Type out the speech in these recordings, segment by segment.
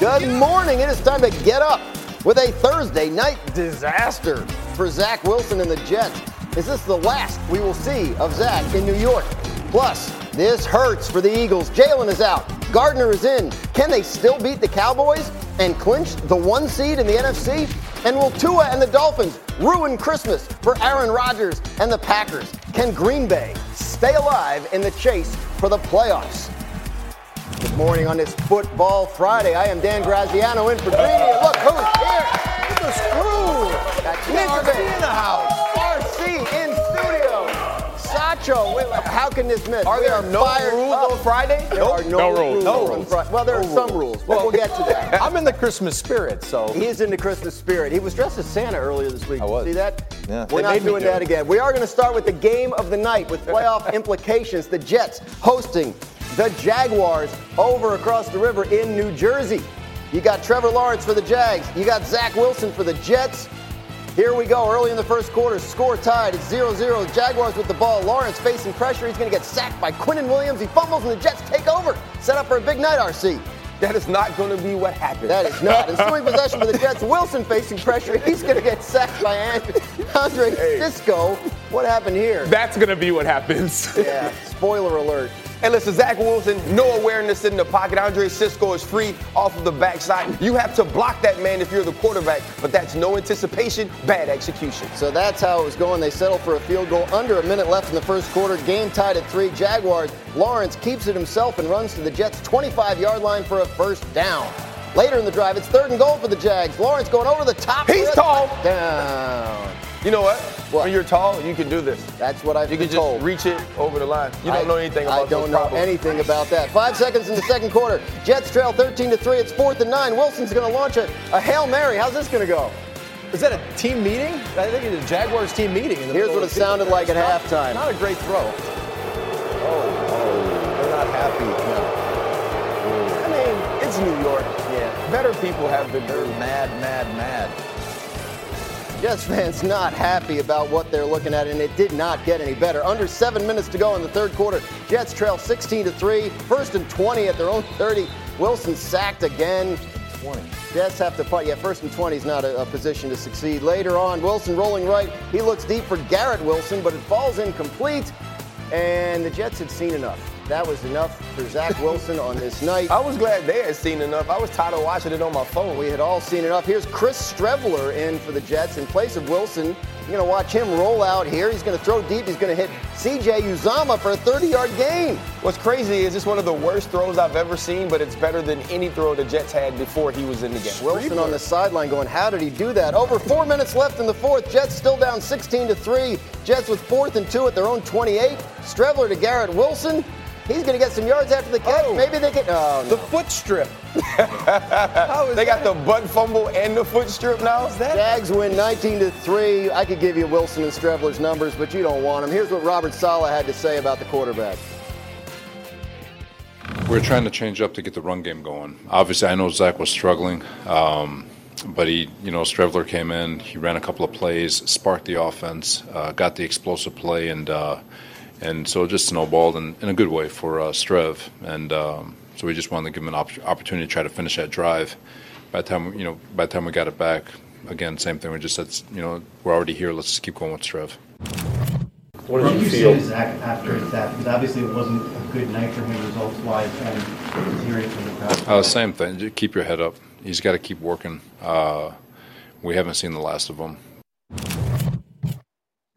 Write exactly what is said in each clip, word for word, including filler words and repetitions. Good morning. It is time to get up with a Thursday night disaster for Zach Wilson and the Jets. Is this the last we will see of Zach in New York? Plus, this hurts for the Eagles. Jalen is out. Gardner is in. Can they still beat the Cowboys and clinch the one seed in the N F C? And will Tua and the Dolphins ruin Christmas for Aaron Rodgers and the Packers? Can Green Bay stay alive in the chase for the playoffs? Good morning on this Football Friday. I am Dan Graziano in for Greeny. And look who's here. It's a screw. That's R C in the house. R C in studio. Sacho, wait, how can this miss? Are there no rules up. on Friday? There nope. are no, no rules, rules no on rules. Friday. Well, there no are rules. some rules, but well, we'll get to that. I'm in the Christmas spirit, so. He is in the Christmas spirit. He was dressed as Santa earlier this week. I was. See that? Yeah. We're they not doing do that again. We are going to start with the game of the night with playoff implications. The Jets hosting the Jaguars over across the river in New Jersey. You got Trevor Lawrence for the Jags. You got Zach Wilson for the Jets. Here we go. Early in the first quarter, score tied. It's zero zero. Jaguars with the ball. Lawrence facing pressure. He's going to get sacked by Quinnen Williams. He fumbles, and the Jets take over. Set up for a big night, R C. That is not going to be what happened. That is not. Ensuing possession for the Jets. Wilson facing pressure. He's going to get sacked by Andre Cisco. Hey. What happened here? That's going to be what happens. Yeah. Spoiler alert. And listen, Zach Wilson, no awareness in the pocket. Andre Cisco is free off of the backside. You have to block that man if you're the quarterback, but that's no anticipation, bad execution. So that's how it was going. They settled for a field goal. Under a minute left in the first quarter. Game tied at three. Jaguars. Lawrence keeps it himself and runs to the Jets' twenty-five-yard line for a first down. Later in the drive, it's third and goal for the Jags. Lawrence going over the top. He's tall. Down. You know what? what? When you're tall, you can do this. That's what I've been told. You can just reach it over the line. You don't I, know anything about that. I don't know problems. anything about that. Five seconds in the second quarter. Jets trail thirteen to three. It's fourth and nine. Wilson's going to launch a, a Hail Mary. How's this going to go? Is that a team meeting? I think it's a Jaguars team meeting. In the Here's what it sounded there. like at not, halftime. Not a great throw. Oh, oh they're not happy. No. I mean, it's New York. Yeah. Better people have been they're mad, mad, mad. Jets fans not happy about what they're looking at, and it did not get any better. Under seven minutes to go in the third quarter. Jets trail sixteen to three, first and twenty at their own thirty. Wilson sacked again. twenty. Jets have to fight. Yeah, first and twenty is not a, a position to succeed. Later on, Wilson rolling right. He looks deep for Garrett Wilson, but it falls incomplete, and the Jets had seen enough. That was enough for Zach Wilson on this night. I was glad they had seen enough. I was tired of watching it on my phone. We had all seen enough. Here's Chris Streveler in for the Jets in place of Wilson. You're going to watch him roll out here. He's going to throw deep. He's going to hit C J. Uzama for a thirty-yard gain. What's crazy is it's one of the worst throws I've ever seen, but it's better than any throw the Jets had before he was in the game. Wilson Streveler on the sideline going, how did he do that? Over four minutes left in the fourth. Jets still down sixteen to three. Jets with fourth and two at their own twenty-eight. Streveler to Garrett Wilson. He's going to get some yards after the catch. Oh, Maybe they can. Oh, no. The foot strip. How is they that? got the butt fumble and the foot strip now. Is that? Jags win nineteen to three. I could give you Wilson and Streveler's numbers, but you don't want them. Here's what Robert Saleh had to say about the quarterback. We're trying to change up to get the run game going. Obviously, I know Zach was struggling, um, but he, you know, Streveler came in. He ran a couple of plays, sparked the offense, uh, got the explosive play, and. Uh, And so it just snowballed in, in a good way for uh, Strev. And um, so we just wanted to give him an op- opportunity to try to finish that drive. By the time, you know, by the time we got it back, again, same thing. We just said, you know, we're already here. Let's just keep going with Strev. What did you feel? What did you say to Zach after that? Because obviously it wasn't a good night for him results-wise. And hearing from the crowd. Uh, same thing. Just keep your head up. He's got to keep working. Uh, we haven't seen the last of him.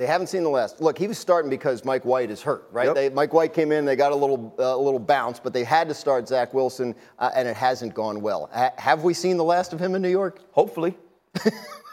They haven't seen the last. Look, he was starting because Mike White is hurt, right? Yep. They, Mike White came in. They got a little uh, little bounce, but they had to start Zach Wilson, uh, and it hasn't gone well. Ha- have we seen the last of him in New York? Hopefully.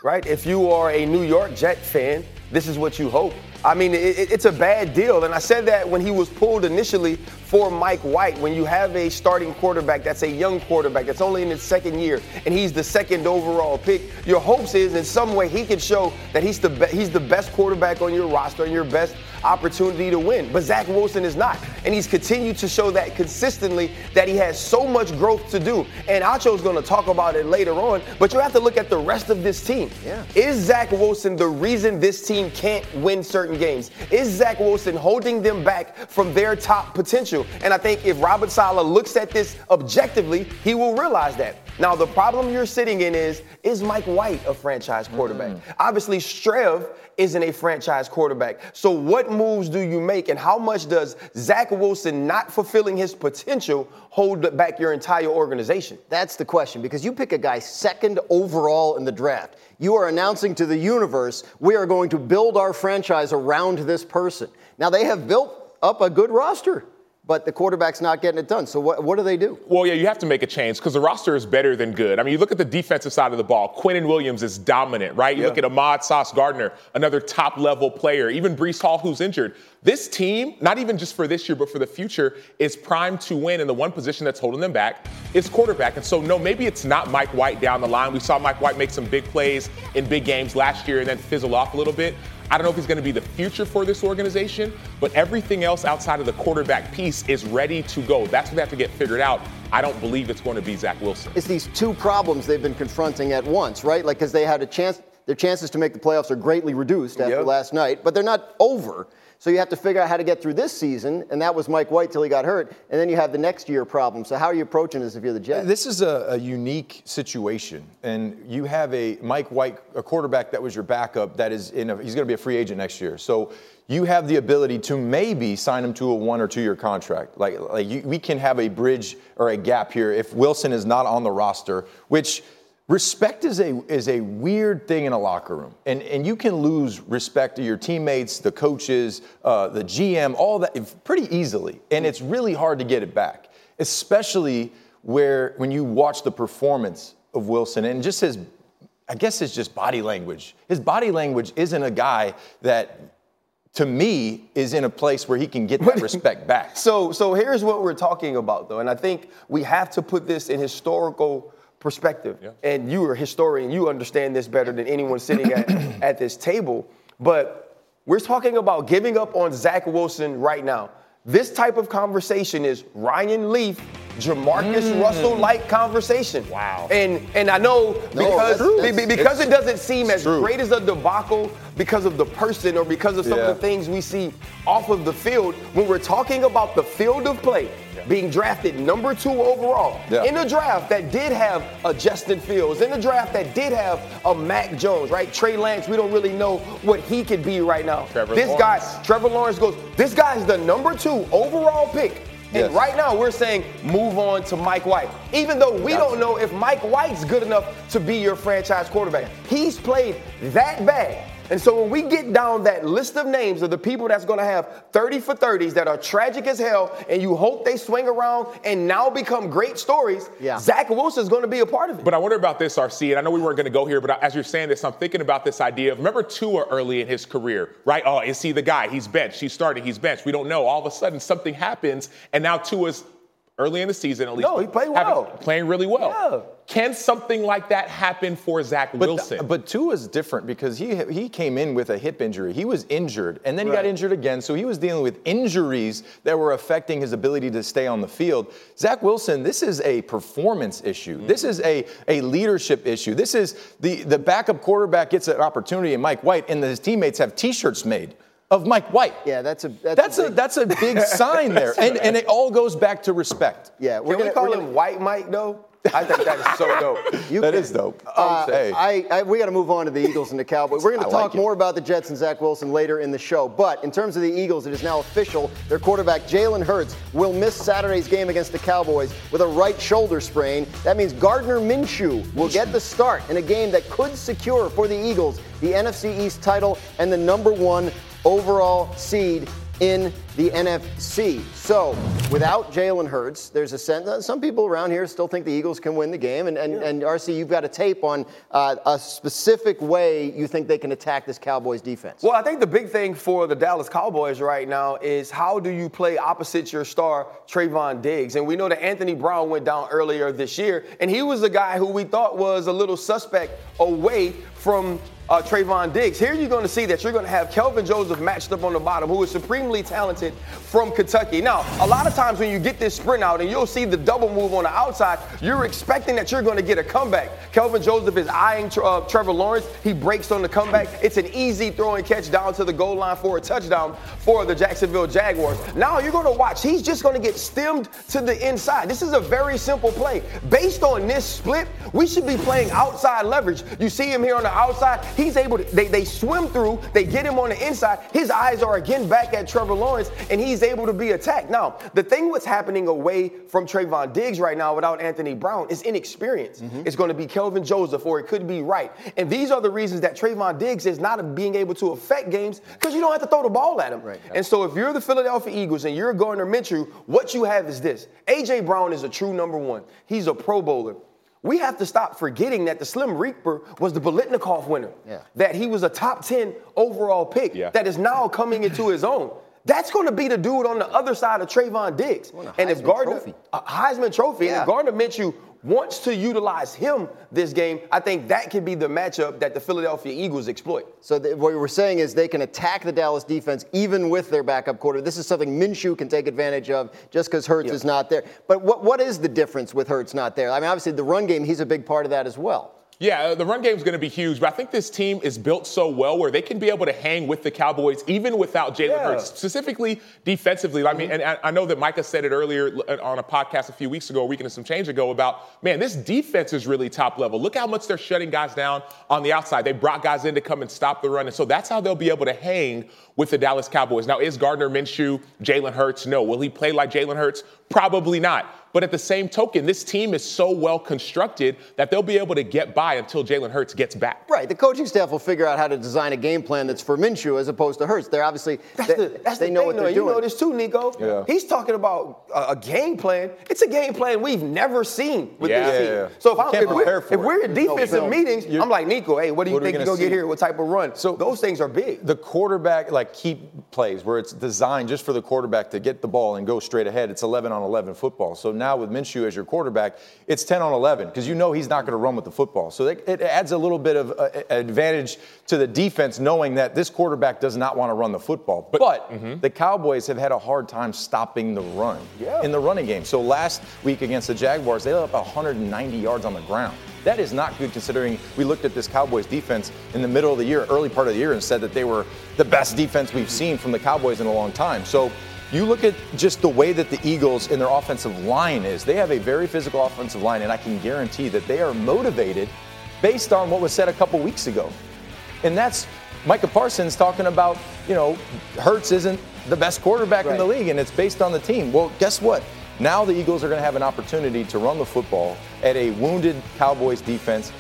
Right? If you are a New York Jet fan, this is what you hope. I mean, it, it's a bad deal. And I said that when he was pulled initially for Mike White. When you have a starting quarterback that's a young quarterback that's only in his second year and he's the second overall pick, your hopes is in some way he can show that he's the, be- he's the best quarterback on your roster and your best opportunity to win. But Zach Wilson is not. And he's continued to show that consistently, that he has so much growth to do. And Acho's going to talk about it later on, but you have to look at the rest of this team. Yeah. Is Zach Wilson the reason this team can't win certain games? Is Zach Wilson holding them back from their top potential? And I think if Robert Saleh looks at this objectively, he will realize that. Now, the problem you're sitting in is, is Mike White a franchise quarterback? Mm. Obviously, Strev isn't a franchise quarterback. So what moves do you make, and how much does Zach Wilson not fulfilling his potential hold back your entire organization? That's the question, because you pick a guy second overall in the draft. You are announcing to the universe, we are going to build our franchise around this person. Now, they have built up a good roster, but the quarterback's not getting it done. So what, what do they do? Well, yeah, you have to make a change because the roster is better than good. I mean, you look at the defensive side of the ball. Quinnen Williams is dominant, right? You yeah. look at Ahmad Sauce Gardner, another top-level player. Even Breece Hall, who's injured. This team, not even just for this year, but for the future, is primed to win. And the one position that's holding them back is quarterback. And so, no, maybe it's not Mike White down the line. We saw Mike White make some big plays in big games last year and then fizzle off a little bit. I don't know if he's going to be the future for this organization, but everything else outside of the quarterback piece is ready to go. That's what they have to get figured out. I don't believe it's going to be Zach Wilson. It's these two problems they've been confronting at once, right? Like, because they had a chance, their chances to make the playoffs are greatly reduced after yep. last night, but they're not over. So you have to figure out how to get through this season, and that was Mike White till he got hurt, and then you have the next year problem. So how are you approaching this if you're the Jets? This is a, a unique situation, and you have a Mike White, a quarterback that was your backup, that is in a, he's going to be a free agent next year. So you have the ability to maybe sign him to a one or two year contract. Like, like you, we can have a bridge or a gap here if Wilson is not on the roster, which. Respect is a is a weird thing in a locker room, and and you can lose respect to your teammates, the coaches, uh, the G M, all that pretty easily, and it's really hard to get it back, especially where when you watch the performance of Wilson and just his, I guess it's just body language. His body language isn't a guy that. To me, is in a place where he can get that respect back. So, so here's what we're talking about, though, and I think we have to put this in historical perspective. Yeah. And you are a historian. You understand this better than anyone sitting at, at this table. But we're talking about giving up on Zach Wilson right now. This type of conversation is Ryan Leaf, Jamarcus mm. Russell-like conversation. Wow. And and I know because, no, that's, that's, because it doesn't seem as true. Great as a debacle because of the person or because of some yeah. of the things we see off of the field, when we're talking about the field of play, yeah. being drafted number two overall, yeah. in a draft that did have a Justin Fields, in a draft that did have a Mac Jones, right? Trey Lance, we don't really know what he could be right now. Trevor this Lawrence. guy, Trevor Lawrence goes, this guy is the number two overall pick. And yes. right now we're saying move on to Mike White, even though we don't know if Mike White's good enough to be your franchise quarterback. He's played that bad. And so when we get down that list of names of the people that's going to have thirty for thirties that are tragic as hell, and you hope they swing around and now become great stories, yeah. Zach Wilson's going to be a part of it. But I wonder about this, R C, and I know we weren't going to go here, but as you're saying this, I'm thinking about this idea of, remember Tua early in his career, right? Oh, is he the guy? He's benched. He's starting. He's benched. We don't know. All of a sudden, something happens, and now Tua's early in the season, at least. No, he played well. Having, playing really well. Yeah. Can something like that happen for Zach Wilson? But, but Tua's different because he he came in with a hip injury. He was injured, and then he right. got injured again. So he was dealing with injuries that were affecting his ability to stay on the field. Zach Wilson, this is a performance issue. Mm-hmm. This is a, a leadership issue. This is the, the backup quarterback gets an opportunity, and Mike White and his teammates have T-shirts made of Mike White. Yeah, that's a that's, that's a, a that's a big sign there, and right. and it all goes back to respect. Yeah, we're Can gonna, we call we're him gonna... White Mike though? I think that is so dope. You that can, is dope. Uh, hey. I, I, we got to move on to the Eagles and the Cowboys. We're going to talk like more about the Jets and Zach Wilson later in the show. But in terms of the Eagles, it is now official. Their quarterback, Jalen Hurts, will miss Saturday's game against the Cowboys with a right shoulder sprain. That means Gardner Minshew will get the start in a game that could secure for the Eagles the N F C East title and the number one overall seed in the N F C. So without Jalen Hurts, there's a sense, some people around here still think the Eagles can win the game. And, and, yeah. and R C, you've got a tape on uh, a specific way you think they can attack this Cowboys defense. Well, I think the big thing for the Dallas Cowboys right now is how do you play opposite your star, Trayvon Diggs? And we know that Anthony Brown went down earlier this year, and he was a guy who we thought was a little suspect away from uh, Trayvon Diggs. Here you're going to see that you're going to have Kelvin Joseph matched up on the bottom, who is supremely talented from Kentucky. Now, a lot of times when you get this sprint out and you'll see the double move on the outside, you're expecting that you're going to get a comeback. Kelvin Joseph is eyeing uh, Trevor Lawrence. He breaks on the comeback. It's an easy throw and catch down to the goal line for a touchdown for the Jacksonville Jaguars. Now you're going to watch. He's just going to get stemmed to the inside. This is a very simple play. Based on this split, we should be playing outside leverage. You see him here on the outside. He's able to, they, they swim through, they get him on the inside. His eyes are again back at Trevor Lawrence, and he's able to be attacked. Now, the thing what's happening away from Trayvon Diggs right now without Anthony Brown is inexperience. Mm-hmm. It's going to be Kelvin Joseph, or it could be Wright. And these are the reasons that Trayvon Diggs is not being able to affect games, because you don't have to throw the ball at him. Right. And so if you're the Philadelphia Eagles and you're Gardner Minshew, what you have is this. A J. Brown is a true number one. He's a Pro Bowler. We have to stop forgetting that the Slim Reaper was the Biletnikoff winner, yeah. that he was a top ten overall pick yeah. that is now coming into his own. That's going to be the dude on the other side of Trayvon Diggs. And if Gardner, trophy. a Heisman Trophy, yeah. and if Gardner Minshew wants to utilize him this game, I think that could be the matchup that the Philadelphia Eagles exploit. So the, what we're saying is they can attack the Dallas defense even with their backup quarterback. This is something Minshew can take advantage of just because Hurts yeah. is not there. But what what is the difference with Hurts not there? I mean, obviously the run game, he's a big part of that as well. Yeah, the run game is going to be huge, but I think this team is built so well where they can be able to hang with the Cowboys even without Jalen yeah. Hurts, specifically defensively. Mm-hmm. I mean, and I know that Micah said it earlier on a podcast a few weeks ago, a week and some change ago, about, man, this defense is really top level. Look how much they're shutting guys down on the outside. They brought guys in to come and stop the run, and so that's how they'll be able to hang with the Dallas Cowboys. Now, is Gardner Minshew Jalen Hurts? No. Will he play like Jalen Hurts? Probably not. But at the same token, this team is so well constructed that they'll be able to get by until Jalen Hurts gets back. Right. The coaching staff will figure out how to design a game plan that's for Minshew as opposed to Hurts. They're obviously that's they, the, that's they the know thing, what they're though. doing. You know this too, Nico. Yeah. He's talking about a, a game plan. It's a game plan we've never seen with yeah. this team. Yeah, yeah. So if, I'm, if, we're, if we're in defensive no, so meetings, I'm like, Nico, hey, what do you what think you're going to get here? What type of run? So those things are big. The quarterback, like keep plays where it's designed just for the quarterback to get the ball and go straight ahead. It's eleven on eleven football. So now with Minshew as your quarterback, it's ten on eleven because you know he's not going to run with the football. So that, it adds a little bit of uh, advantage to the defense knowing that this quarterback does not want to run the football. But, but mm-hmm. the Cowboys have had a hard time stopping the run yeah. in the running game. So last week against the Jaguars, they let up one hundred ninety yards on the ground. That is not good considering we looked at this Cowboys defense in the middle of the year, early part of the year, and said that they were the best defense we've seen from the Cowboys in a long time. So you look at just the way that the Eagles and their offensive line is. They have a very physical offensive line, and I can guarantee that they are motivated based on what was said a couple weeks ago. And that's Micah Parsons talking about, you know, Hurts isn't the best quarterback right. in the league, and it's based on the team. Well, guess what? Now the Eagles are going to have an opportunity to run the football at a wounded Cowboys defense.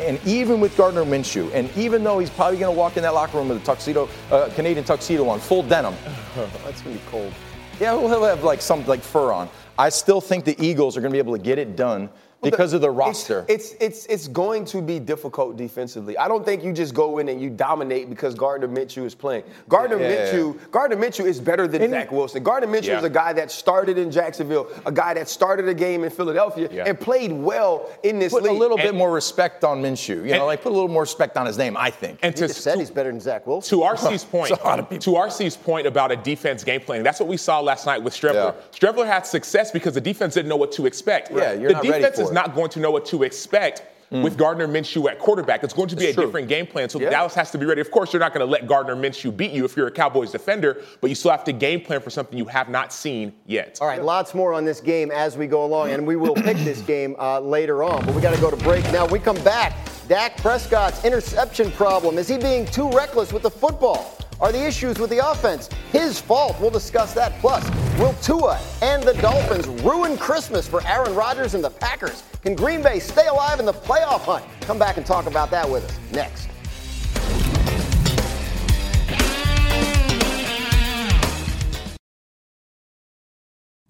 And even with Gardner Minshew, and even though he's probably going to walk in that locker room with a tuxedo, uh, Canadian tuxedo on, full denim. That's going to be cold. Yeah, well, he'll have like some like fur on. I still think the Eagles are going to be able to get it done because of the roster. It's, it's it's it's going to be difficult defensively. I don't think you just go in and you dominate because Gardner Minshew is playing. Gardner yeah. Minshew, Gardner Minshew is better than and Zach Wilson. Gardner Minshew yeah. is a guy that started in Jacksonville, a guy that started a game in Philadelphia yeah. and played well in this put league. Put a little and, bit more respect on Minshew. You know, like put a little more respect on his name, I think. And he to, just said he's better than Zach Wilson. To R C's point, to R C's point about a defense game plan, that's what we saw last night with Streveler. Yeah. Streveler had success because the defense didn't know what to expect. Yeah, you're the not ready for it. Not going to know what to expect mm. with Gardner Minshew at quarterback. It's going to be it's a true. different game plan, so yeah. Dallas has to be ready. Of course, you're not going to let Gardner Minshew beat you if you're a Cowboys defender, but you still have to game plan for something you have not seen yet. All right, lots more on this game as we go along, and we will pick this game uh, later on, but we got to go to break now. When we come back, Dak Prescott's interception problem. Is he being too reckless with the football? Are the issues with the offense his fault? We'll discuss that. Plus, will Tua and the Dolphins ruin Christmas for Aaron Rodgers and the Packers? Can Green Bay stay alive in the playoff hunt? Come back and talk about that with us next.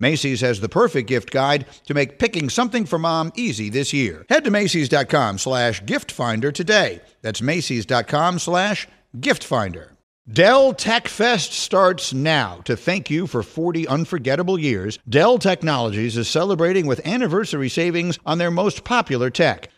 Macy's has the perfect gift guide to make picking something for mom easy this year. Head to Macy's.com slash gift finder today. That's Macy's.com slash gift finder. Dell Tech Fest starts now. To thank you for forty unforgettable years, Dell Technologies is celebrating with anniversary savings on their most popular tech.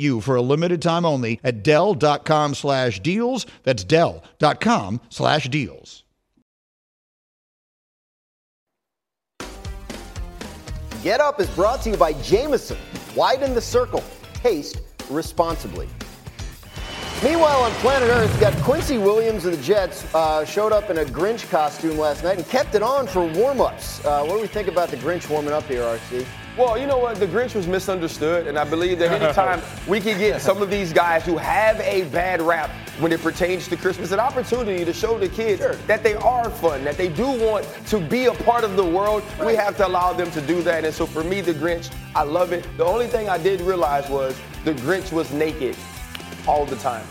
you for a limited time only at Dell.com slash deals. That's Dell.com slash deals. Get Up is brought to you by Jameson. Widen the circle. Taste responsibly. Meanwhile, on planet Earth, we got Quincy Williams of the Jets uh, showed up in a Grinch costume last night and kept it on for warm-ups. Uh, what do we think about the Grinch warming up here, R C? Well, you know what? The Grinch was misunderstood, and I believe that any time we can get some of these guys who have a bad rap when it pertains to Christmas, an opportunity to show the kids sure. that they are fun, that they do want to be a part of the world, right. we have to allow them to do that. And so for me, the Grinch, I love it. The only thing I did realize was the Grinch was naked all the time.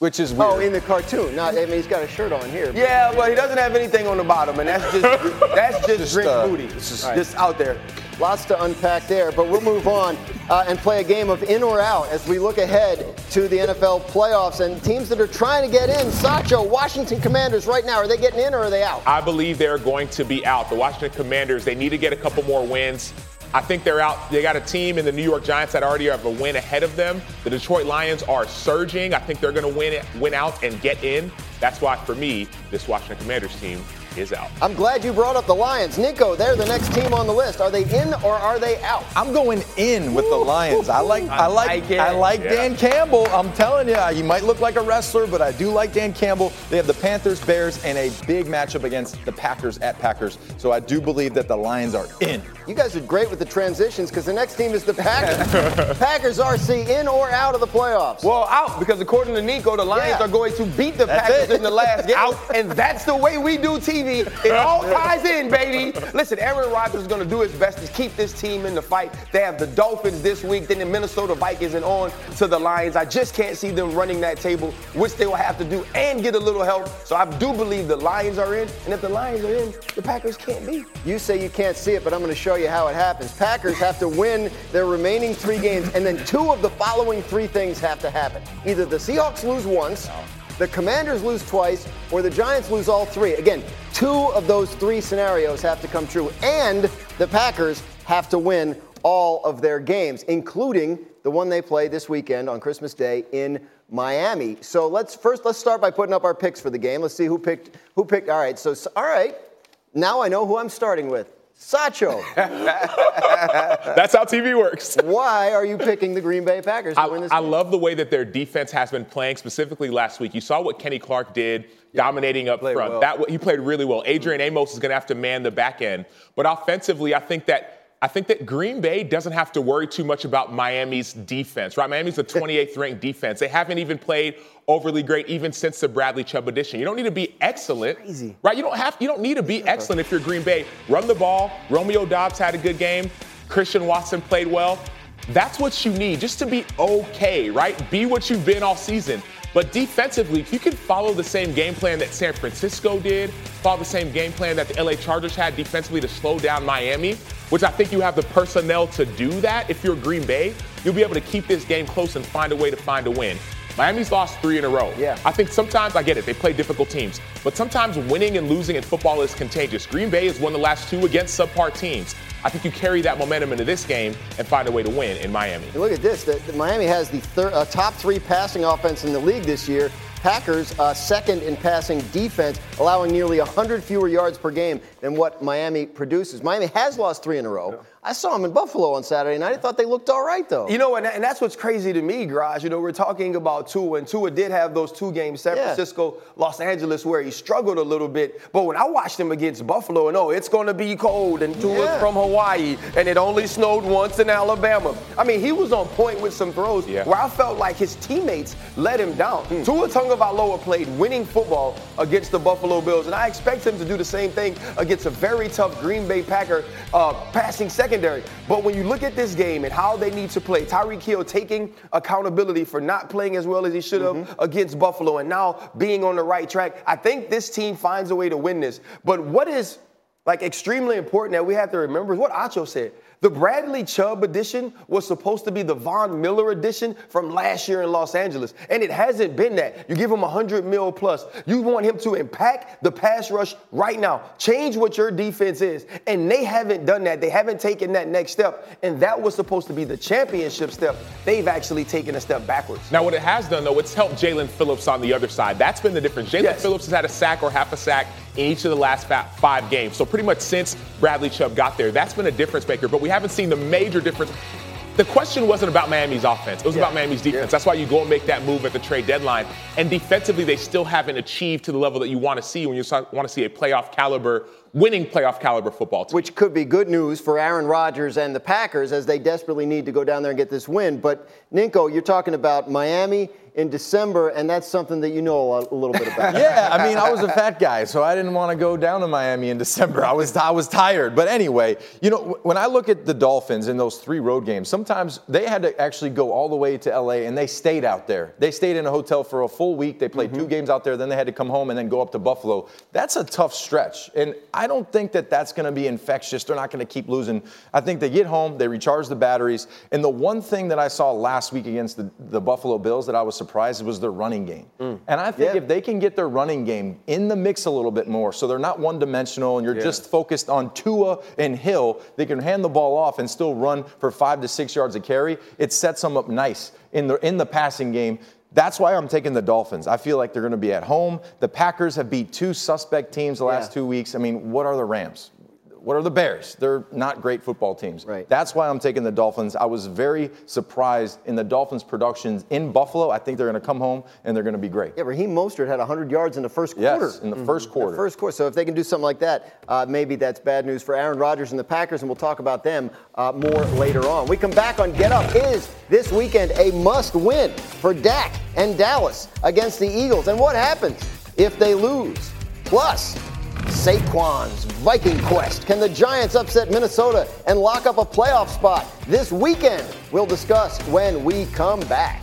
Which is weird. Oh, in the cartoon. Not, I mean, he's got a shirt on here. But yeah, but he doesn't have anything on the bottom, and that's just that's just, just Grinch uh, booty. Just, right. just out there. Lots to unpack there, but we'll move on uh, and play a game of in or out as we look ahead to the N F L playoffs and teams that are trying to get in. Sacho, Washington Commanders right now, are they getting in or are they out? I believe they're going to be out. The Washington Commanders, they need to get a couple more wins. I think they're out. They got a team in the New York Giants that already have a win ahead of them. The Detroit Lions are surging. I think they're going to win it, win out and get in. That's why, for me, this Washington Commanders team is out. I'm glad you brought up the Lions. Nico, they're the next team on the list. Are they in or are they out? I'm going in with the Lions. I like I like, I like yeah. Dan Campbell. I'm telling you, he might look like a wrestler, but I do like Dan Campbell. They have the Panthers, Bears, and a big matchup against the Packers at Packers. So I do believe that the Lions are in. You guys are great with the transitions because the next team is the Packers. Packers, R C, in or out of the playoffs? Well, out, because according to Nico, the Lions yeah. are going to beat the that's Packers it. in the last game. Out. And that's the way we do teams. It all ties in, baby. Listen, Aaron Rodgers is going to do his best to keep this team in the fight. They have the Dolphins this week, then the Minnesota Vikings, and on to the Lions. I just can't see them running that table, which they will have to do and get a little help. So I do believe the Lions are in, and if the Lions are in, the Packers can't be. You say you can't see it, but I'm going to show you how it happens. Packers have to win their remaining three games, and then two of the following three things have to happen. Either the Seahawks lose once, the Commanders lose twice, or the Giants lose all three. Again, two of those three scenarios have to come true, and the Packers have to win all of their games, including the one they play this weekend on Christmas Day in Miami. So let's first let's start by putting up our picks for the game. Let's see who picked who picked. All right, so all right, now I know who I'm starting with. Sacho. That's how T V works. Why are you picking the Green Bay Packers to I, win this I game? Love the way that their defense has been playing. Specifically last week, you saw what Kenny Clark did, yeah, dominating up front. Well. That he played really well. Adrian Amos is going to have to man the back end, but offensively, I think that. I think that Green Bay doesn't have to worry too much about Miami's defense, right? Miami's the twenty-eighth ranked defense. They haven't even played overly great even since the Bradley Chubb addition. You don't need to be excellent, right? You don't have, you don't need to be excellent if you're Green Bay. Run the ball. Romeo Dobbs had a good game. Christian Watson played well. That's what you need just to be okay, right? Be what you've been all season. But defensively, if you can follow the same game plan that San Francisco did, follow the same game plan that the L A Chargers had defensively to slow down Miami, which I think you have the personnel to do that. If you're Green Bay, you'll be able to keep this game close and find a way to find a win. Miami's lost three in a row. Yeah. I think sometimes, I get it, they play difficult teams, but sometimes winning and losing in football is contagious. Green Bay has won the last two against subpar teams. I think you carry that momentum into this game and find a way to win in Miami. And look at this. The, the Miami has the thir- uh, top three passing offense in the league this year. Packers uh, second in passing defense, allowing nearly one hundred fewer yards per game than what Miami produces. Miami has lost three in a row. Yeah. I saw them in Buffalo on Saturday night. I thought they looked all right, though. You know, and, and that's what's crazy to me, Graj. You know, we're talking about Tua, and Tua did have those two games, San yeah. Francisco, Los Angeles, where he struggled a little bit. But when I watched him against Buffalo, and oh, it's going to be cold, and Tua's yeah. from Hawaii, and it only snowed once in Alabama. I mean, he was on point with some throws yeah. where I felt like his teammates let him down. Mm. Tua Tungavaloa played winning football against the Buffalo Bills, and I expect him to do the same thing against a very tough Green Bay Packer uh, passing second. Secondary. But when you look at this game and how they need to play, Tyreek Hill taking accountability for not playing as well as he should have mm-hmm. against Buffalo and now being on the right track, I think this team finds a way to win this. But what is like extremely important that we have to remember is what Acho said. The Bradley Chubb edition was supposed to be the Von Miller edition from last year in Los Angeles, and it hasn't been that. You give him one hundred mil plus. You want him to impact the pass rush right now. Change what your defense is, and they haven't done that. They haven't taken that next step, and that was supposed to be the championship step. They've actually taken a step backwards. Now, what it has done, though, it's helped Jalen Phillips on the other side. That's been the difference. Jalen yes. Phillips has had a sack or half a sack in each of the last five games. So pretty much since Bradley Chubb got there, that's been a difference maker. But we haven't seen the major difference. The question wasn't about Miami's offense. It was yeah. about Miami's defense. Yeah. That's why you go and make that move at the trade deadline. And defensively, they still haven't achieved to the level that you want to see when you want to see a playoff caliber, winning playoff caliber football team. Which could be good news for Aaron Rodgers and the Packers as they desperately need to go down there and get this win. But, Ninko, you're talking about Miami in December, and that's something that you know a little bit about. Yeah, I mean, I was a fat guy, so I didn't want to go down to Miami in December. I was I was tired. But anyway, you know, when I look at the Dolphins in those three road games, sometimes they had to actually go all the way to L A, and they stayed out there. They stayed in a hotel for a full week. They played mm-hmm. two games out there. Then they had to come home and then go up to Buffalo. That's a tough stretch, and I don't think that that's going to be infectious. They're not going to keep losing. I think they get home, they recharge the batteries, and the one thing that I saw last week against the, the Buffalo Bills that I was surprised was their running game. Mm. And I think yeah. if they can get their running game in the mix a little bit more, so they're not one-dimensional and you're yeah. just focused on Tua and Hill, they can hand the ball off and still run for five to six yards a carry. It sets them up nice in the, in the passing game. That's why I'm taking the Dolphins. I feel like they're going to be at home. The Packers have beat two suspect teams the last yeah. two weeks. I mean, what are the Rams? What are the Bears? They're not great football teams. Right. That's why I'm taking the Dolphins. I was very surprised in the Dolphins' productions in Buffalo. I think they're going to come home, and they're going to be great. Yeah, Raheem Mostert had one hundred yards in the first quarter. Yes, in the mm-hmm. first quarter. The first quarter. So if they can do something like that, uh, maybe that's bad news for Aaron Rodgers and the Packers, and we'll talk about them uh, more later on. We come back on Get Up. Is this weekend a must-win for Dak and Dallas against the Eagles? And what happens if they lose? Plus, Saquon's Viking quest. Can the Giants upset Minnesota and lock up a playoff spot this weekend? We'll discuss when we come back.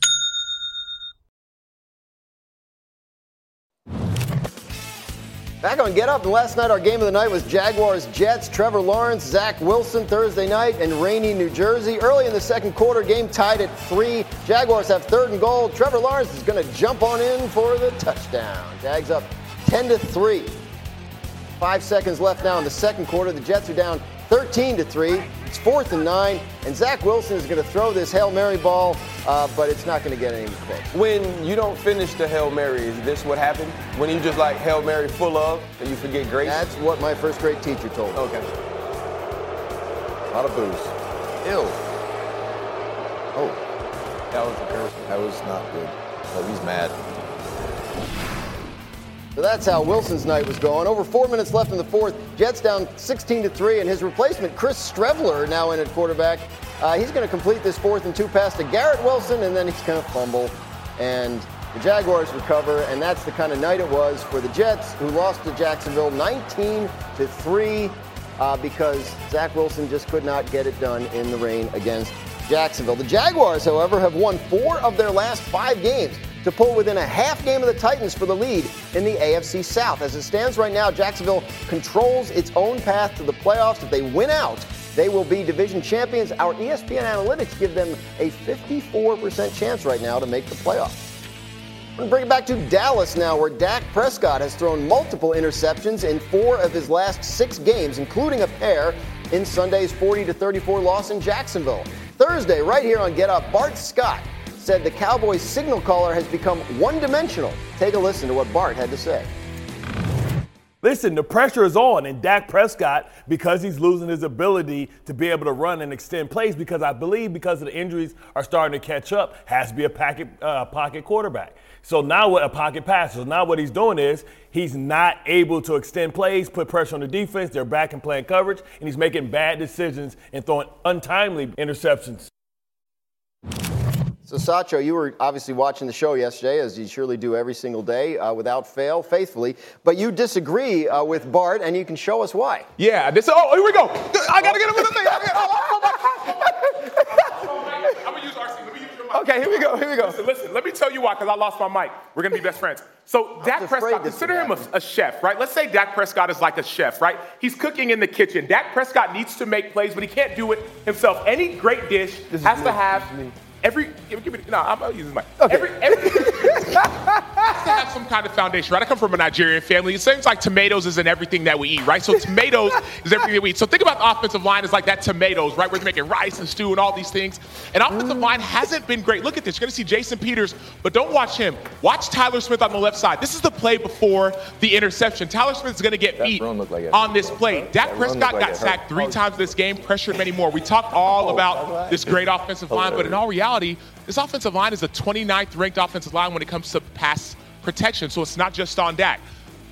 Back on Get Up, and last night our game of the night was Jaguars-Jets, Trevor Lawrence, Zach Wilson Thursday night in rainy New Jersey. Early in the second quarter, game tied at three. Jaguars have third and goal. Trevor Lawrence is going to jump on in for the touchdown. Jags up ten to three. Five seconds left now in the second quarter. The Jets are down thirteen to three. It's fourth and nine, and Zach Wilson is going to throw this Hail Mary ball, uh, but it's not going to get any close. When you don't finish the Hail Mary, is this what happened? When you just like Hail Mary full of, and you forget grace? That's what my first grade teacher told me. Okay. A lot of booze. Ew. Oh. That was a curse. That was not good. Oh, he's mad. So that's how Wilson's night was going. Over four minutes left in the fourth. Jets down sixteen to three, and his replacement, Chris Streveler, now in at quarterback. Uh, he's going to complete this fourth and two pass to Garrett Wilson, and then he's going to fumble. And the Jaguars recover, and that's the kind of night it was for the Jets, who lost to Jacksonville nineteen to three uh, because Zach Wilson just could not get it done in the rain against Jacksonville. The Jaguars, however, have won four of their last five games to pull within a half game of the Titans for the lead in the A F C South. As it stands right now, Jacksonville controls its own path to the playoffs. If they win out, they will be division champions. Our E S P N analytics give them a fifty-four percent chance right now to make the playoffs. We're going to bring it back to Dallas now, where Dak Prescott has thrown multiple interceptions in four of his last six games, including a pair in Sunday's forty to thirty-four loss in Jacksonville. Thursday, right here on Get Up, Bart Scott said the Cowboys signal caller has become one-dimensional. Take a listen to what Bart had to say. Listen, the pressure is on, and Dak Prescott, because he's losing his ability to be able to run and extend plays, because I believe because of the injuries are starting to catch up, has to be a pocket, uh, pocket quarterback. So now what a pocket passer. So now what he's doing is he's not able to extend plays, put pressure on the defense, they're back and playing coverage, and he's making bad decisions and throwing untimely interceptions. So, Sacho, you were obviously watching the show yesterday, as you surely do every single day, uh, without fail, faithfully. But you disagree uh, with Bart, and you can show us why. Yeah. This, oh, here we go. I got to get him with the thing. I gotta, oh, oh, oh, I'm going to use R C. Let me use your mic. Okay, here we go. Here we go. Listen, listen let me tell you why, because I lost my mic. We're going to be best friends. So, Dak Prescott, consider him a, a chef, right? Let's say Dak Prescott is like a chef, right? He's cooking in the kitchen. Dak Prescott needs to make plays, but he can't do it himself. Any great dish this has to have... Every, give me, no, I'm going to use this mic. Okay. Every, every, has to have some kind of foundation, right? I come from a Nigerian family. It seems like tomatoes isn't everything that we eat, right? So tomatoes is everything that we eat. So think about the offensive line as like that tomatoes, right? We're making rice and stew and all these things. And offensive line hasn't been great. Look at this. You're going to see Jason Peters, but don't watch him. Watch Tyler Smith on the left side. This is the play before the interception. Tyler Smith is going to get that beat like on this play. Dak that Prescott like got sacked three times this game, pressured many more. We talked all oh, about right. this great offensive line, but in all reality, this offensive line is the twenty-ninth ranked offensive line when it comes to pass protection, so it's not just on Dak.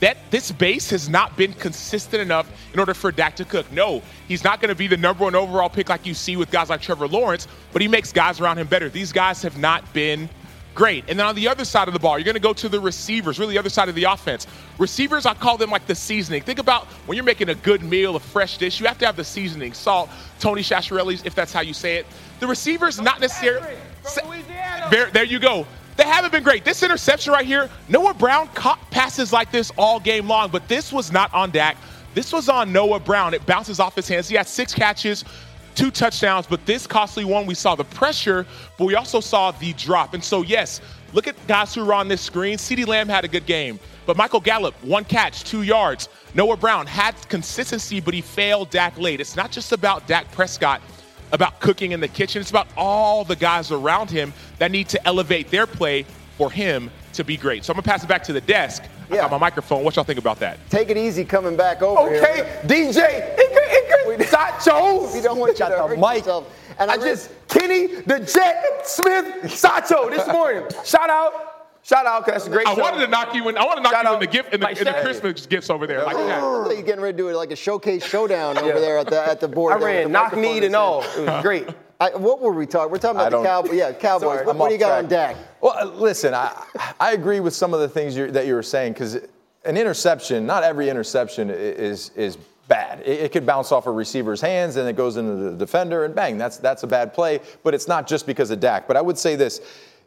That this base has not been consistent enough in order for Dak to cook. No, he's not going to be the number one overall pick like you see with guys like Trevor Lawrence, but he makes guys around him better. These guys have not been great. And then on the other side of the ball, you're going to go to the receivers, really the other side of the offense. Receivers, I call them like the seasoning. Think about when you're making a good meal, a fresh dish, you have to have the seasoning, salt, Tony Schiaparelli's, if that's how you say it. The receivers, not necessarily – there you go. They haven't been great. This interception right here, Noah Brown caught passes like this all game long, but this was not on Dak. This was on Noah Brown. It bounces off his hands. He had six catches, two touchdowns, but this costly one, we saw the pressure, but we also saw the drop. And so, yes, look at guys who are on this screen. CeeDee Lamb had a good game, but Michael Gallup, one catch, two yards. Noah Brown had consistency, but he failed Dak late. It's not just about Dak Prescott, about cooking in the kitchen. It's about all the guys around him that need to elevate their play for him to be great. So I'm going to pass it back to the desk. Yeah. I got my microphone. What y'all think about that? Take it easy coming back over okay, here. Okay, D J, it could Sacho. We don't want you to hurt yourself. And I, I just, Kenny, the Jet, Smith, Sacho this morning. Shout out. Shout out, because that's a great I show. wanted to knock you in, I want to knock Shout you in the, gift, in the, in the Christmas gifts over there. Like that. So you're getting ready to do like a showcase showdown yeah. over there at the, at the board. I ran the knock kneed and all. It was great. I, what were we talking? We're talking about the Cowboys. Yeah, Cowboys. Sorry, what, what do you got track. on Dak? Well, listen, I, I agree with some of the things you're, that you were saying, because an interception, not every interception is is bad. It, it could bounce off a receiver's hands and it goes into the defender and bang, that's that's a bad play. But it's not just because of Dak. But I would say this.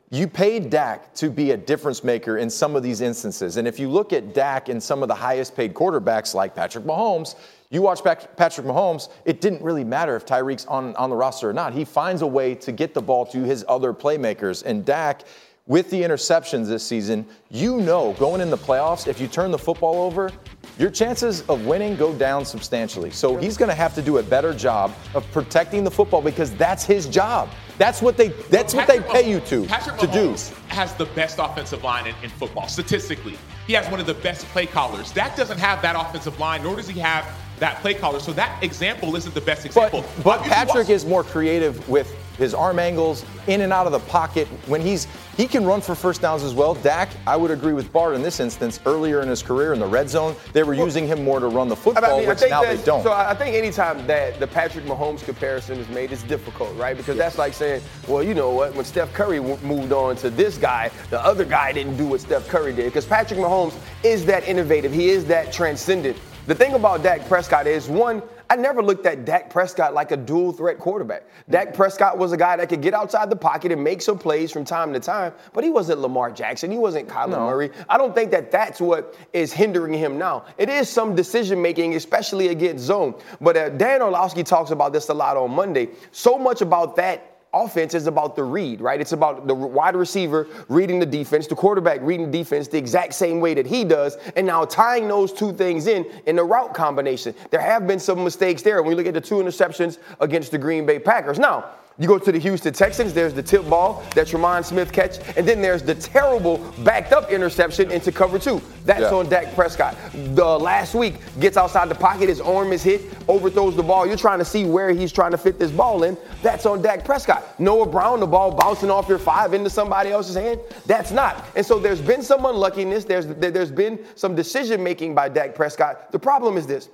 You paid Dak to be a difference maker in some of these instances. And if you look at Dak and some of the highest paid quarterbacks like Patrick Mahomes, you watch Patrick Mahomes, it didn't really matter if Tyreek's on, on the roster or not. He finds a way to get the ball to his other playmakers. And Dak, with the interceptions this season, you know going in the playoffs, if you turn the football over, your chances of winning go down substantially. So he's going to have to do a better job of protecting the football because that's his job. That's what they that's Patrick what they pay you to, Patrick to Mahomes do. Has the best offensive line in, in football, statistically. He has one of the best play callers. Dak doesn't have that offensive line, nor does he have that play caller. So that example isn't the best example. But, but Patrick is more creative with his arm angles, in and out of the pocket. When he's he can run for first downs as well. Dak, I would agree with Bart in this instance. Earlier in his career in the red zone, they were well, using him more to run the football, I mean, which now they don't. So I think anytime that the Patrick Mahomes comparison is made, it's difficult, right? Because yes. that's like saying, well, you know what? When Steph Curry w- moved on to this guy, the other guy didn't do what Steph Curry did. Because Patrick Mahomes is that innovative. He is that transcendent. The thing about Dak Prescott is, one, I never looked at Dak Prescott like a dual-threat quarterback. Dak Prescott was a guy that could get outside the pocket and make some plays from time to time, but he wasn't Lamar Jackson. He wasn't Kyler no. Murray. I don't think that that's what is hindering him now. It is some decision-making, especially against zone. But uh, Dan Orlovsky talks about this a lot on Monday. So much about that offense is about the read, right? It's about the wide receiver reading the defense, the quarterback reading the defense the exact same way that he does, and now tying those two things in in the route combination. There have been some mistakes there when you look at the two interceptions against the Green Bay Packers. Now, you go to the Houston Texans, there's the tip ball that Tremont Smith catch, and then there's the terrible backed-up interception into cover two. That's yeah. on Dak Prescott. The last week, gets outside the pocket, his arm is hit, overthrows the ball. You're trying to see where he's trying to fit this ball in. That's on Dak Prescott. Noah Brown, the ball bouncing off your five into somebody else's hand, that's not. And so there's been some unluckiness. There's, there's been some decision-making by Dak Prescott. The problem is this.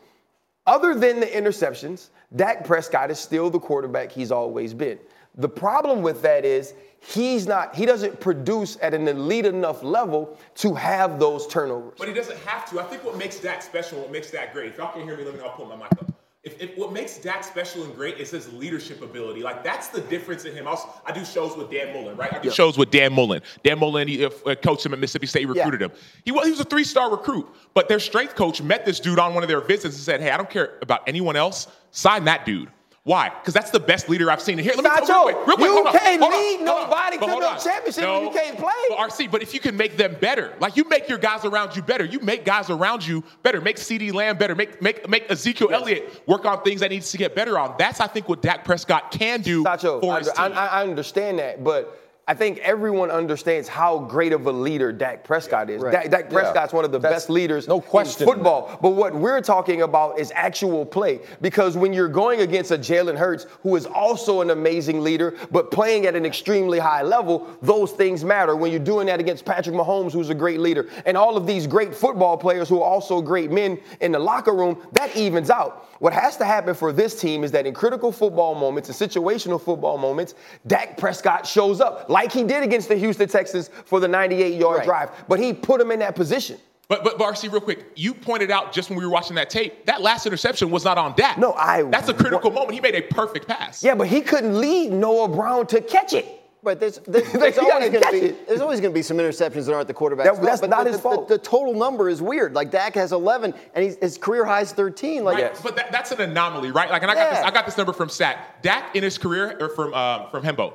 Other than the interceptions, Dak Prescott is still the quarterback he's always been. The problem with that is he's not, he doesn't produce at an elite enough level to have those turnovers. But he doesn't have to. I think what makes Dak special, what makes Dak great, if y'all can hear me, let me know, I'll pull my mic up. If, if what makes Dak special and great is his leadership ability. Like, that's the difference in him. I, was, I do shows with Dan Mullen, right? I do yeah. shows with Dan Mullen. Dan Mullen, he uh, coached him at Mississippi State, he recruited yeah. him. He, he was a three-star recruit, but their strength coach met this dude on one of their visits and said, hey, I don't care about anyone else. Sign that dude. Why? Because that's the best leader I've seen. Here, let me Sacho, tell you real quick. Real quick, you hold can't on, lead hold on, nobody hold on, to no on. championship no. when you can't play. But R C, but if you can make them better, like you make your guys around you better, you make guys around you better, make CeeDee Lamb better, make make make Ezekiel yes. Elliott work on things that needs to get better on. That's, I think, what Dak Prescott can do Sacho, for his I, team. I, I understand that, but I think everyone understands how great of a leader Dak Prescott is. Right. Dak, Dak Prescott's yeah. one of the That's, best leaders no question. in football. But what we're talking about is actual play. Because when you're going against a Jalen Hurts, who is also an amazing leader, but playing at an extremely high level, those things matter. When you're doing that against Patrick Mahomes, who's a great leader, and all of these great football players who are also great men in the locker room, that evens out. What has to happen for this team is that in critical football moments, and situational football moments, Dak Prescott shows up, like he did against the Houston Texans for the ninety-eight-yard right. drive. But he put him in that position. But, but, Barcy, real quick, you pointed out just when we were watching that tape, that last interception was not on Dak. No, I... That's a critical wa- moment. He made a perfect pass. Yeah, but he couldn't lead Noah Brown to catch it. Right, there's, there's, there's always going to be it. there's always going to be some interceptions that aren't the quarterback's fault. That, that's but not the, his the, fault. The, the total number is weird. Like Dak has eleven, and he's, his career high is thirteen. Like, right, yes. but that, that's an anomaly, right? Like, and I got yeah. this. I got this number from Sack. Dak in his career, or from um, from Hembo.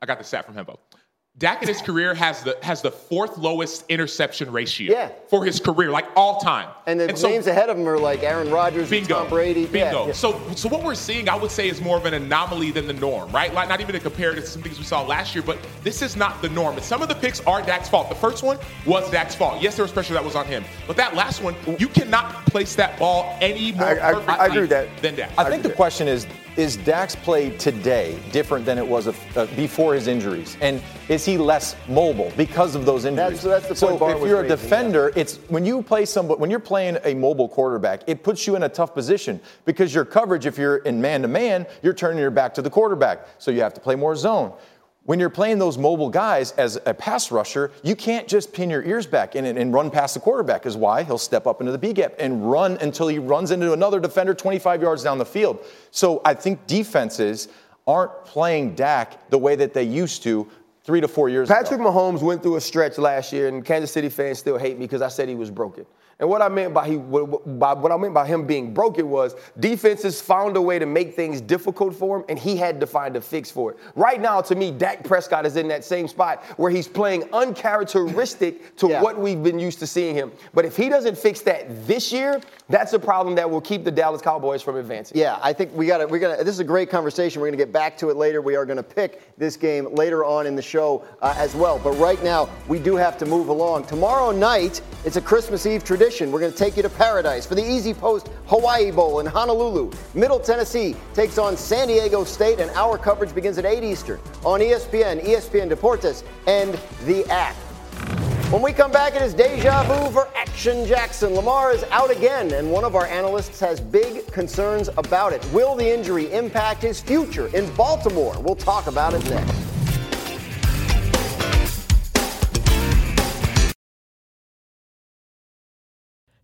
I got the stat from Hembo. Dak in his career has the has the fourth lowest interception ratio yeah. for his career, like all time. And the and names so, ahead of him are like Aaron Rodgers, bingo, and Tom Brady. Bingo. Yeah. So, so what we're seeing, I would say, is more of an anomaly than the norm, right? Like, not even to compare it to some things we saw last year, but this is not the norm. And some of the picks are Dak's fault. The first one was Dak's fault. Yes, there was pressure that was on him, but that last one, you cannot place that ball any more I, perfectly I, I agree with that. than Dak. I, I think the that. question is, is Dak's play today different than it was a, a, before his injuries? And is he less mobile because of those injuries? That's, that's the point. So if you're a defender, yeah. it's when you play somebody, when you're playing a mobile quarterback, it puts you in a tough position because your coverage, if you're in man-to-man, you're turning your back to the quarterback. So you have to play more zone. When you're playing those mobile guys as a pass rusher, you can't just pin your ears back and, and run past the quarterback is why he'll step up into the B gap and run until he runs into another defender twenty-five yards down the field. So I think defenses aren't playing Dak the way that they used to three to four years Patrick ago. Patrick Mahomes went through a stretch last year, and Kansas City fans still hate me because I said he was broken. And what I meant by he, by what I meant by him being broken was defenses found a way to make things difficult for him, and he had to find a fix for it. Right now, to me, Dak Prescott is in that same spot where he's playing uncharacteristic to yeah. what we've been used to seeing him. But if he doesn't fix that this year, that's a problem that will keep the Dallas Cowboys from advancing. Yeah, I think we got to. We got to. This is a great conversation. We're going to get back to it later. We are going to pick this game later on in the show uh, as well. But right now, we do have to move along. Tomorrow night, it's a Christmas Eve tradition. We're going to take you to paradise for the Easy Post Hawaii Bowl in Honolulu. Middle Tennessee takes on San Diego State, and our coverage begins at eight Eastern on E S P N, E S P N Deportes, and the app. When we come back, it is deja vu for Action Jackson. Lamar is out again, and one of our analysts has big concerns about it. Will the injury impact his future in Baltimore? We'll talk about it next.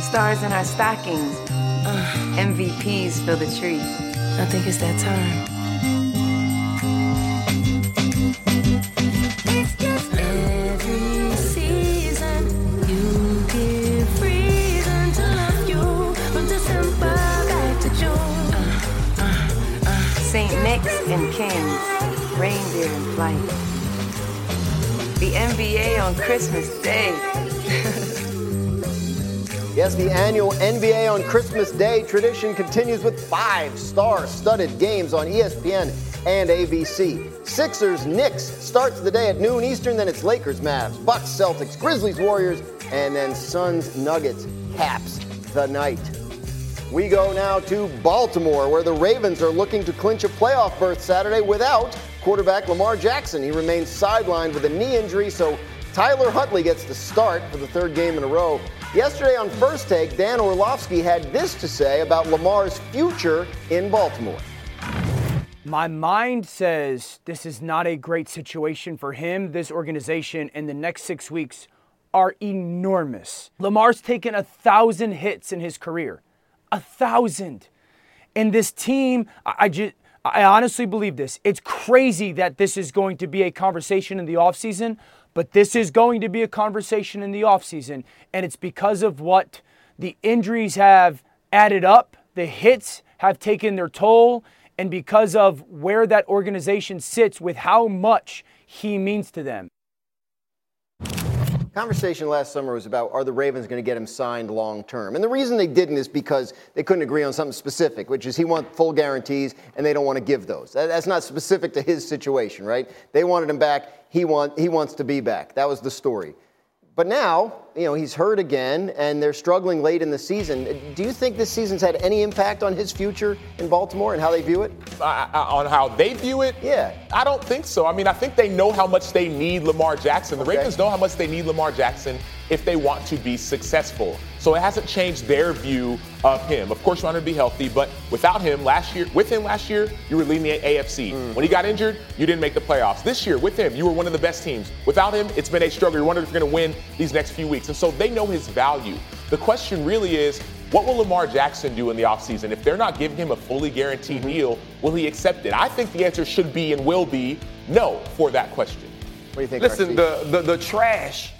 Stars in our stockings, uh, M V Ps fill the tree. I think it's that time. It's just every season you give reason to love you from December back to June. Uh, uh, uh, Saint Nick's and Kings, reindeer in flight. The N B A on Christmas Day. Yes, the annual N B A on Christmas Day tradition continues with five star-studded games on E S P N and A B C. Sixers-Knicks starts the day at noon Eastern, then it's Lakers-Mavs, Bucks-Celtics, Grizzlies-Warriors, and then Suns-Nuggets caps the night. We go now to Baltimore, where the Ravens are looking to clinch a playoff berth Saturday without quarterback Lamar Jackson. He remains sidelined with a knee injury, so Tyler Huntley gets the start for the third game in a row. Yesterday on First Take, Dan Orlovsky had this to say about Lamar's future in Baltimore. My mind says this is not a great situation for him, this organization, and the next six weeks are enormous. Lamar's taken a thousand hits in his career. A thousand. And this team, I, I just... I honestly believe this. It's crazy that this is going to be a conversation in the offseason, but this is going to be a conversation in the offseason, and it's because of what the injuries have added up, the hits have taken their toll, and because of where that organization sits with how much he means to them. Conversation last summer was about, are the Ravens going to get him signed long term? And the reason they didn't is because they couldn't agree on something specific, which is he wants full guarantees and they don't want to give those. That's not specific to his situation, right? They wanted him back. He want he wants to be back. That was the story. But now, you know, he's hurt again and they're struggling late in the season. Do you think this season's had any impact on his future in Baltimore and how they view it? Uh, on how they view it? Yeah. I don't think so. I mean, I think they know how much they need Lamar Jackson. The okay. Ravens know how much they need Lamar Jackson if they want to be successful. So it hasn't changed their view of him. Of course, you want him to be healthy, but without him last year, with him last year, you were leading the A F C. Mm. When he got injured, you didn't make the playoffs. This year, with him, you were one of the best teams. Without him, it's been a struggle. You're wondering if you're going to win these next few weeks. And so they know his value. The question really is, what will Lamar Jackson do in the offseason? If they're not giving him a fully guaranteed mm-hmm. deal, will he accept it? I think the answer should be and will be no for that question. What do you think, Listen, the, the the trash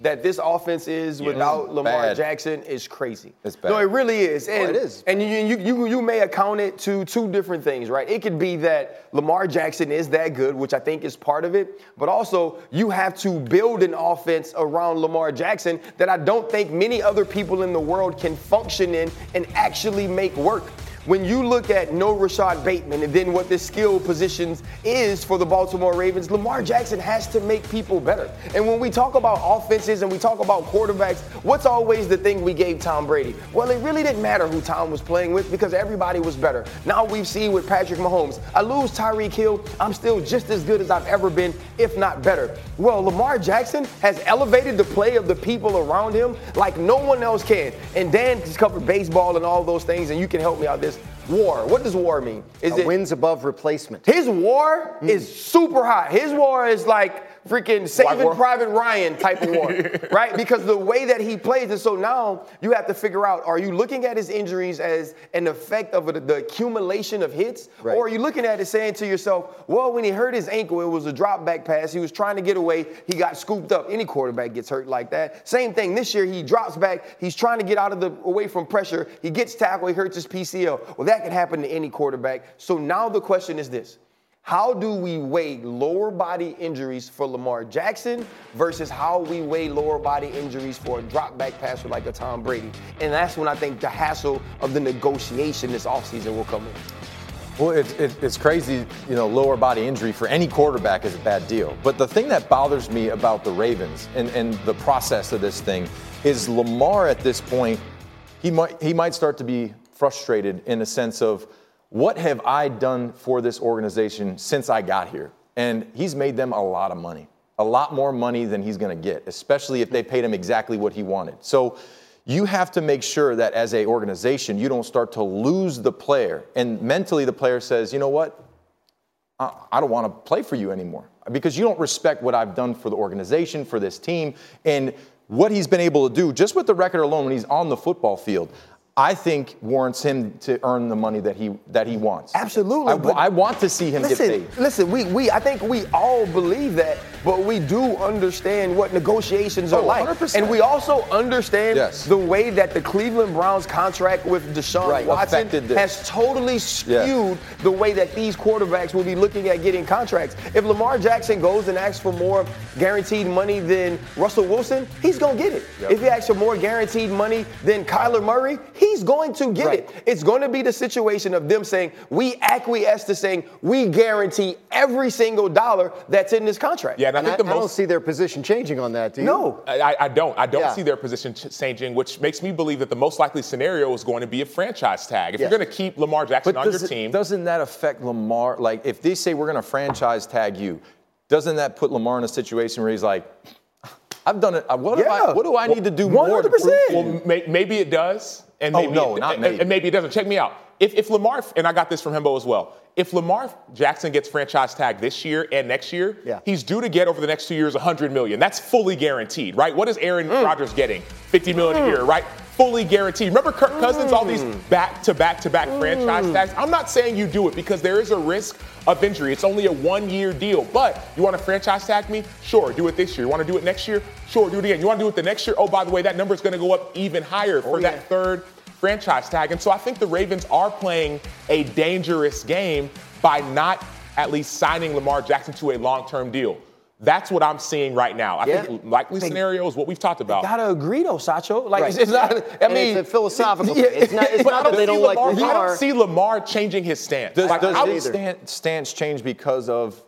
that this offense is yeah, without Lamar bad. Jackson is crazy. It's bad. No, it really is. And, oh, it is. And you, you you you may account it to two different things, right? It could be that Lamar Jackson is that good, which I think is part of it. But also, you have to build an offense around Lamar Jackson that I don't think many other people in the world can function in and actually make work. When you look at no Rashad Bateman and then what the skill positions is for the Baltimore Ravens, Lamar Jackson has to make people better. And when we talk about offenses and we talk about quarterbacks, what's always the thing we gave Tom Brady? Well, it really didn't matter who Tom was playing with because everybody was better. Now we've seen with Patrick Mahomes, I lose Tyreek Hill, I'm still just as good as I've ever been, if not better. Well, Lamar Jackson has elevated the play of the people around him like no one else can. And Dan has covered baseball and all those things, and you can help me out this. WAR. What does WAR mean? Is it wins above replacement? His WAR mm. is super high. His WAR is like freaking Saving Private Ryan type of war, right? Because the way that he plays, and so now you have to figure out, are you looking at his injuries as an effect of the accumulation of hits? Right. Or are you looking at it saying to yourself, well, when he hurt his ankle, it was a drop back pass. He was trying to get away. He got scooped up. Any quarterback gets hurt like that. Same thing this year. He drops back. He's trying to get out of the away from pressure. He gets tackled. He hurts his P C L. Well, that can happen to any quarterback. So now the question is this. How do we weigh lower body injuries for Lamar Jackson versus how we weigh lower body injuries for a drop back passer like a Tom Brady? And that's when I think the hassle of the negotiation this offseason will come in. Well, it's, it's crazy, you know, lower body injury for any quarterback is a bad deal. But the thing that bothers me about the Ravens and, and the process of this thing is Lamar at this point, he might he might start to be frustrated in a sense of, what have I done for this organization since I got here? And he's made them a lot of money, a lot more money than he's going to get, especially if they paid him exactly what he wanted. So you have to make sure that as a organization, you don't start to lose the player. And mentally, the player says, you know what? I don't want to play for you anymore because you don't respect what I've done for the organization, for this team, and what he's been able to do just with the record alone when he's on the football field. I think warrants him to earn the money that he that he wants. Absolutely. I, I want to see him listen, get paid. Listen, we we I think we all believe that, but we do understand what negotiations are oh, like. one hundred percent. And we also understand yes. the way that the Cleveland Browns contract with Deshaun right. Watson has totally skewed yeah. the way that these quarterbacks will be looking at getting contracts. If Lamar Jackson goes and asks for more guaranteed money than Russell Wilson, he's going to get it. Yep. If he asks for more guaranteed money than Kyler Murray, he He's going to get right. it. It's going to be the situation of them saying, we acquiesce to saying, we guarantee every single dollar that's in this contract. Yeah, and I, and think I, the most, I don't see their position changing on that, do you? No. I, I don't. I don't yeah. see their position changing, which makes me believe that the most likely scenario is going to be a franchise tag. If yes. you're going to keep Lamar Jackson but on your it, team. Doesn't that affect Lamar? Like, if they say we're going to franchise tag you, doesn't that put Lamar in a situation where he's like, I've done it. What, yeah. I, what do I need to do one hundred percent more to prove? Well, may, maybe it does. And maybe, oh, no, not maybe. And maybe it doesn't. Check me out. If, if Lamar, and I got this from Hembo as well, if Lamar Jackson gets franchise tagged this year and next year, yeah. he's due to get over the next two years one hundred million dollars. That's fully guaranteed, right? What is Aaron mm. Rodgers getting? fifty million dollars mm. a year, right? Fully guaranteed. Remember Kirk Cousins, mm. all these back-to-back-to-back mm. franchise tags? I'm not saying you do it because there is a risk of injury. It's only a one-year deal. But you want to franchise tag me? Sure, do it this year. You want to do it next year? Sure, do it again. You want to do it the next year? Oh, by the way, that number is going to go up even higher oh, for yeah. that third franchise tag. And so I think the Ravens are playing a dangerous game by not at least signing Lamar Jackson to a long-term deal. That's what I'm seeing right now. I yeah. think likely they, scenario is what we've talked about. You gotta agree though, Sacho. Like right. it's, it's not. I and mean, it's a philosophical. Yeah. It's not. It's not that they don't Lamar, like. Lamar. I don't see Lamar changing his stance. Does, like, does his stance change because of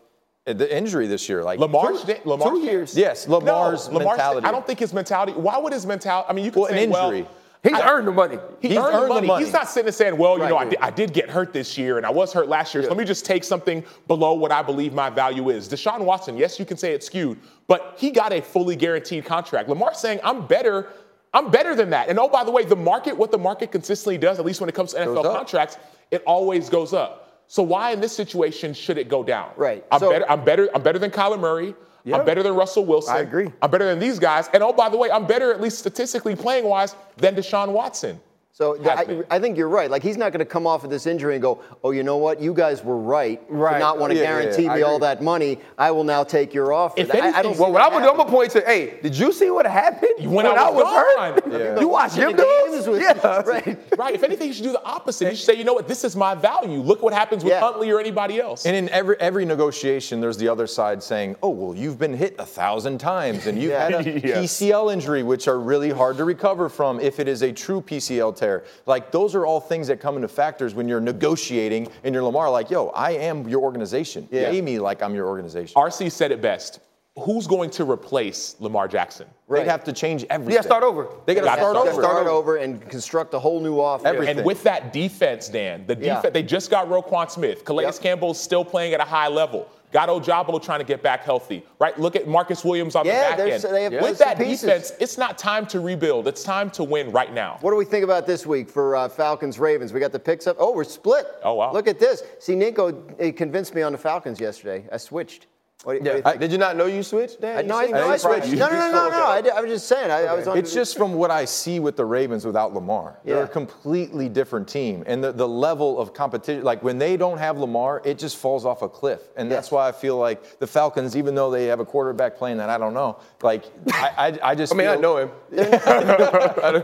the injury this year? Like Lamar's two, Lamar's, two years. Yes, Lamar's no, mentality. I don't think his mentality. Why would his mentality? I mean, you could well, say an injury. Well, He's I, earned the money. He's earned, earned the money. money. He's not sitting and saying, well, you right, know, I did, I did get hurt this year and I was hurt last year, yeah. so let me just take something below what I believe my value is. Deshaun Watson, yes, you can say it's skewed, but he got a fully guaranteed contract. Lamar's saying, I'm better I'm better than that. And, oh, by the way, the market, what the market consistently does, at least when it comes to N F L contracts, it always goes up. So why in this situation should it go down? Right. I'm so, better. I'm better. I'm better than Kyler Murray. Yeah. I'm better than Russell Wilson. I agree. I'm better than these guys. And, oh, by the way, I'm better, at least statistically playing-wise, than Deshaun Watson. So I, I think you're right. Like, he's not going to come off of this injury and go, oh, you know what? You guys were right, right. to not want to yeah, guarantee yeah, yeah. me all that money. I will now take your offer. If anything, I, I don't well, what I'm going to point to, hey, did you see what happened when, when I was, I was hurt? Yeah. You watched him do it? Yeah. Right. right. If anything, you should do the opposite. You should say, you know what? This is my value. Look what happens with yeah. Huntley or anybody else. And in every every negotiation, there's the other side saying, oh, well, you've been hit a thousand times, and you've yeah. had a yes. P C L injury, which are really hard to recover from if it is a true P C L tear. Like, those are all things that come into factors when you're negotiating and you're Lamar, like, yo, I am your organization. Yeah. Pay me like I'm your organization. R C said it best. Who's going to replace Lamar Jackson? Right. They have to change everything. Yeah, start over. They got to start, start over. Start over and construct a whole new offense. Everything. And with that defense, Dan, the defense, yeah. they just got Roquan Smith. Calais yep. Campbell's still playing at a high level. Got Ojabo trying to get back healthy, right? Look at Marcus Williams on yeah, the back end. They have yeah. With that pieces. defense, it's not time to rebuild. It's time to win right now. What do we think about this week for uh, Falcons-Ravens? We got the picks up. Oh, we're split. Oh, wow. Look at this. See, Ninko convinced me on the Falcons yesterday. I switched. What do you, yeah. what do you think? I, did you not know you switched, Dan? I, no, I, no, I, I switched. No, no, no, no, no. I, I was just saying. I, okay. I was on it's just from what I see with the Ravens without Lamar. Yeah. They're a completely different team. And the, the level of competition, like when they don't have Lamar, it just falls off a cliff. And yes. that's why I feel like the Falcons, even though they have a quarterback playing that I don't know, like I, I, I just I mean, feel, I know him.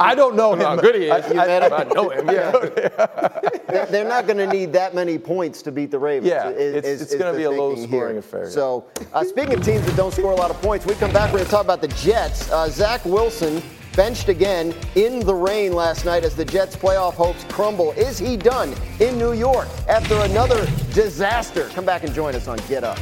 I don't know him. How good he is. I, I, I, I know him, yeah. They're not going to need that many points to beat the Ravens. Yeah, is, it's, it's going to be a low-scoring affair. So. Uh, speaking of teams that don't score a lot of points, we come back, we're going to talk about the Jets. Uh, Zach Wilson benched again in the rain last night as the Jets' playoff hopes crumble. Is he done in New York after another disaster? Come back and join us on Get Up.